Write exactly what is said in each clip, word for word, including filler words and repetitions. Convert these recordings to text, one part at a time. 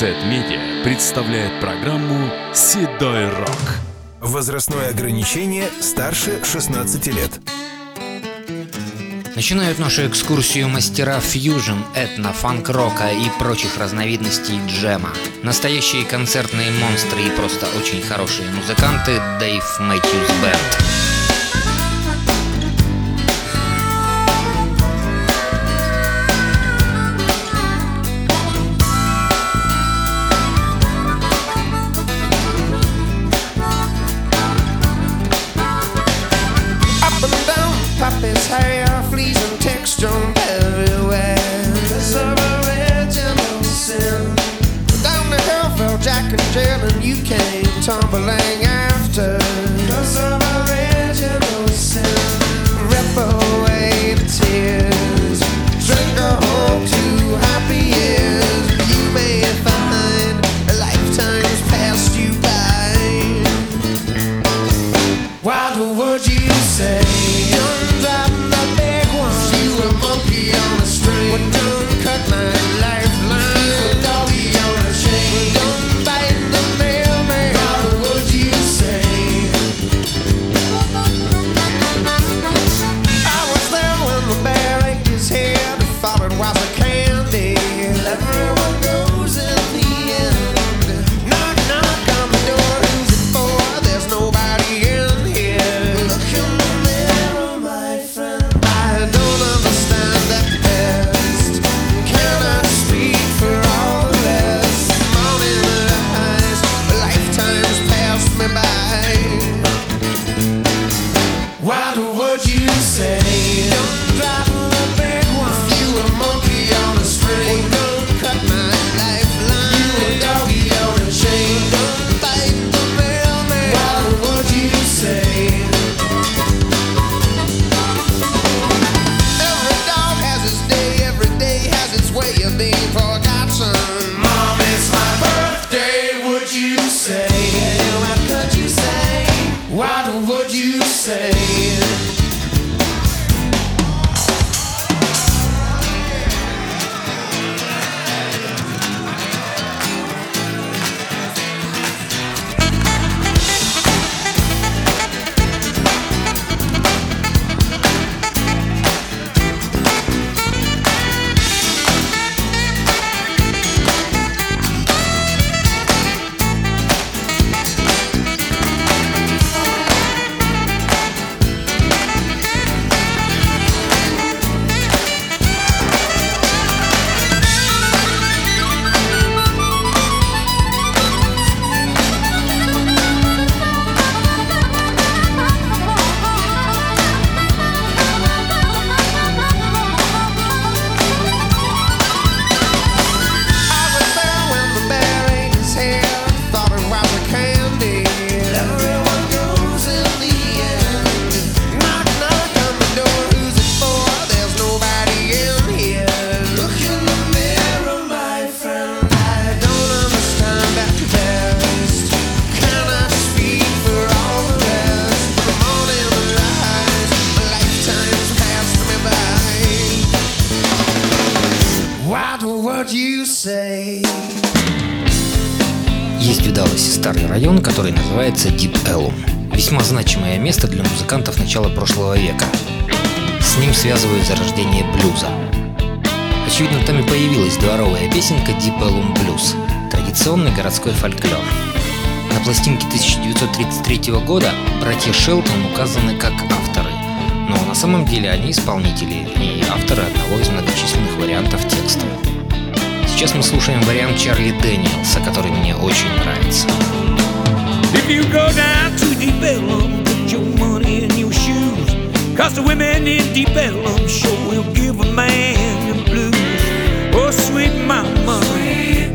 Сет Медиа представляет программу «Седой Рок». Возрастное ограничение старше шестнадцати лет. Начинают нашу экскурсию мастера фьюжн, этно, фанк-рока и прочих разновидностей джема. Настоящие концертные монстры и просто очень хорошие музыканты Дейв Мэтьюс Бэнд. Tumbling after, cause of original sin. Rip away the tears, drink a hope to happy years. You may find a lifetime's passed you by. What would you say? Don't drop the big ones. You a monkey on the string. Well, don't cut my lifeline. Есть в Далласе старый район, который называется Deep Ellum. Весьма значимое место для музыкантов начала прошлого века. С ним связывают зарождение блюза. Очевидно, там и появилась дворовая песенка Deep Ellum Blues, традиционный городской фольклор. На пластинке тысяча девятьсот тридцать третьего года братья Шелтон указаны как авторы, но на самом деле они исполнители и авторы одного из многочисленных вариантов текста. Сейчас мы слушаем вариант Чарли Дэниелса, который мне очень нравится. If you go down to Deep Ellum, put your money in your shoes, cause the women in Deep Ellum sure will give a man the blues. Oh, sweet mama,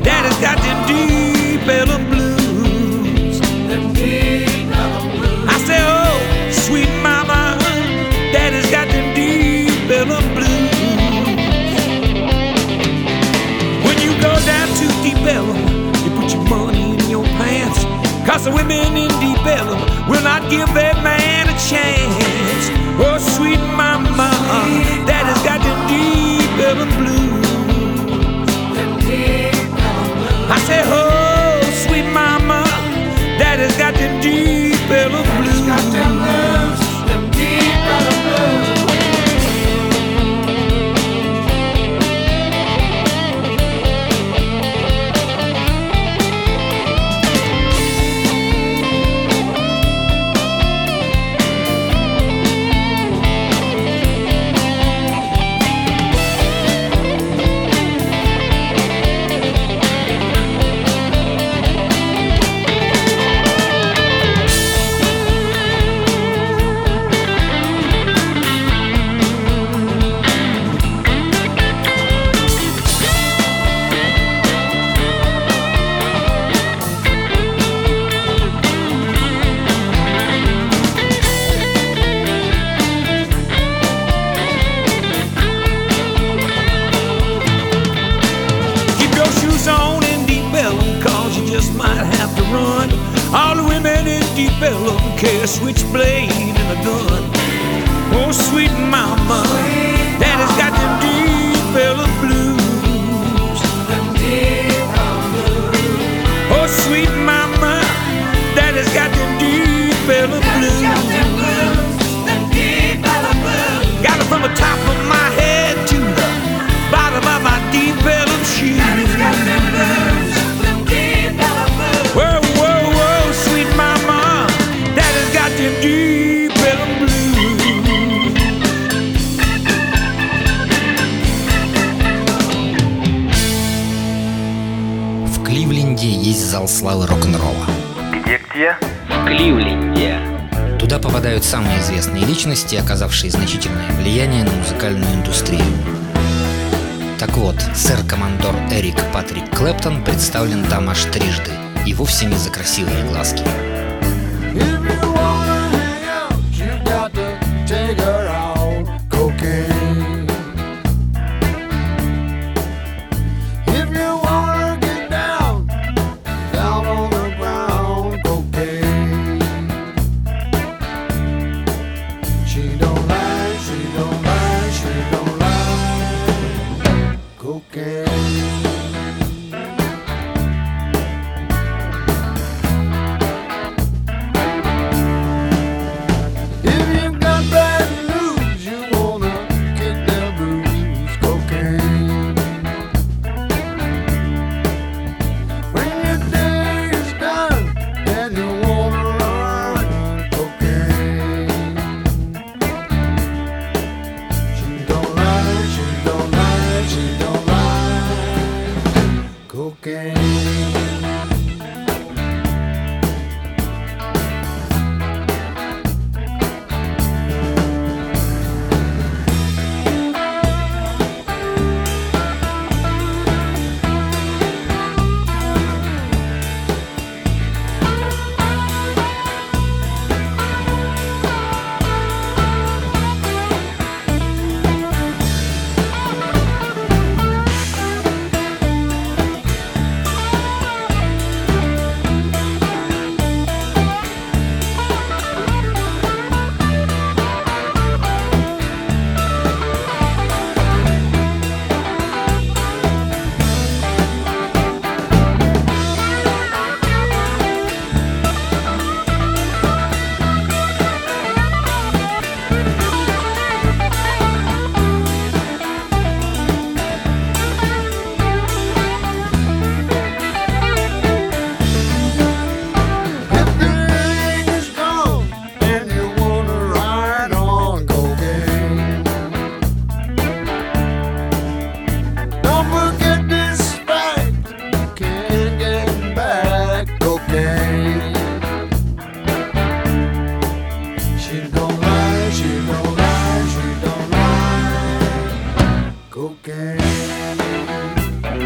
daddy's got them Deep Ellum blues. I say, oh, sweet mama, daddy's got them Deep Ellum blues. Down to Deep Ellum, you put your money in your pants, cause the women in Deep Ellum will not give that man a chance. Oh, sweet mama, daddy's got them Deep Ellum blues. I said, met in Deep Ellum, carry a switchblade and a gun. Oh, sweet mama, sweet daddy's mama. Got the Deep Ellum blues. The Deep Ellum blues. Oh, sweet mama, daddy's got the Deep Ellum blues. The blues. The Deep Ellum blues. Got it from the top of my head to the bottom of my Deep Ellum shoes. Daddy's got the blues. The Deep Ellum blues. Whoa, whoa, whoa, sweet mama, daddy's got the Deep Ellum blues. Есть зал славы рок-н-ролла. Где-где? В Кливленде. Туда попадают самые известные личности, оказавшие значительное влияние на музыкальную индустрию. Так вот, сэр-командор Эрик Патрик Клэптон представлен там аж трижды, и вовсе не за красивые глазки.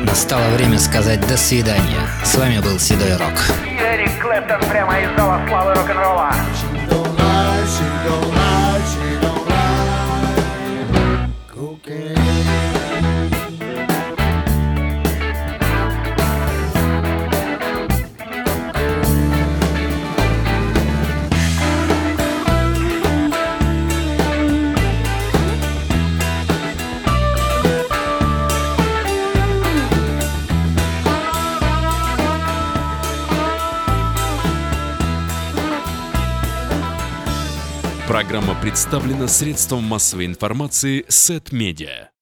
Настало время сказать до свидания. С вами был Седой Рок. И Эрик Клэптон прямо из зала славы рок-н-ролла. Программа представлена средством массовой информации Сет Медиа.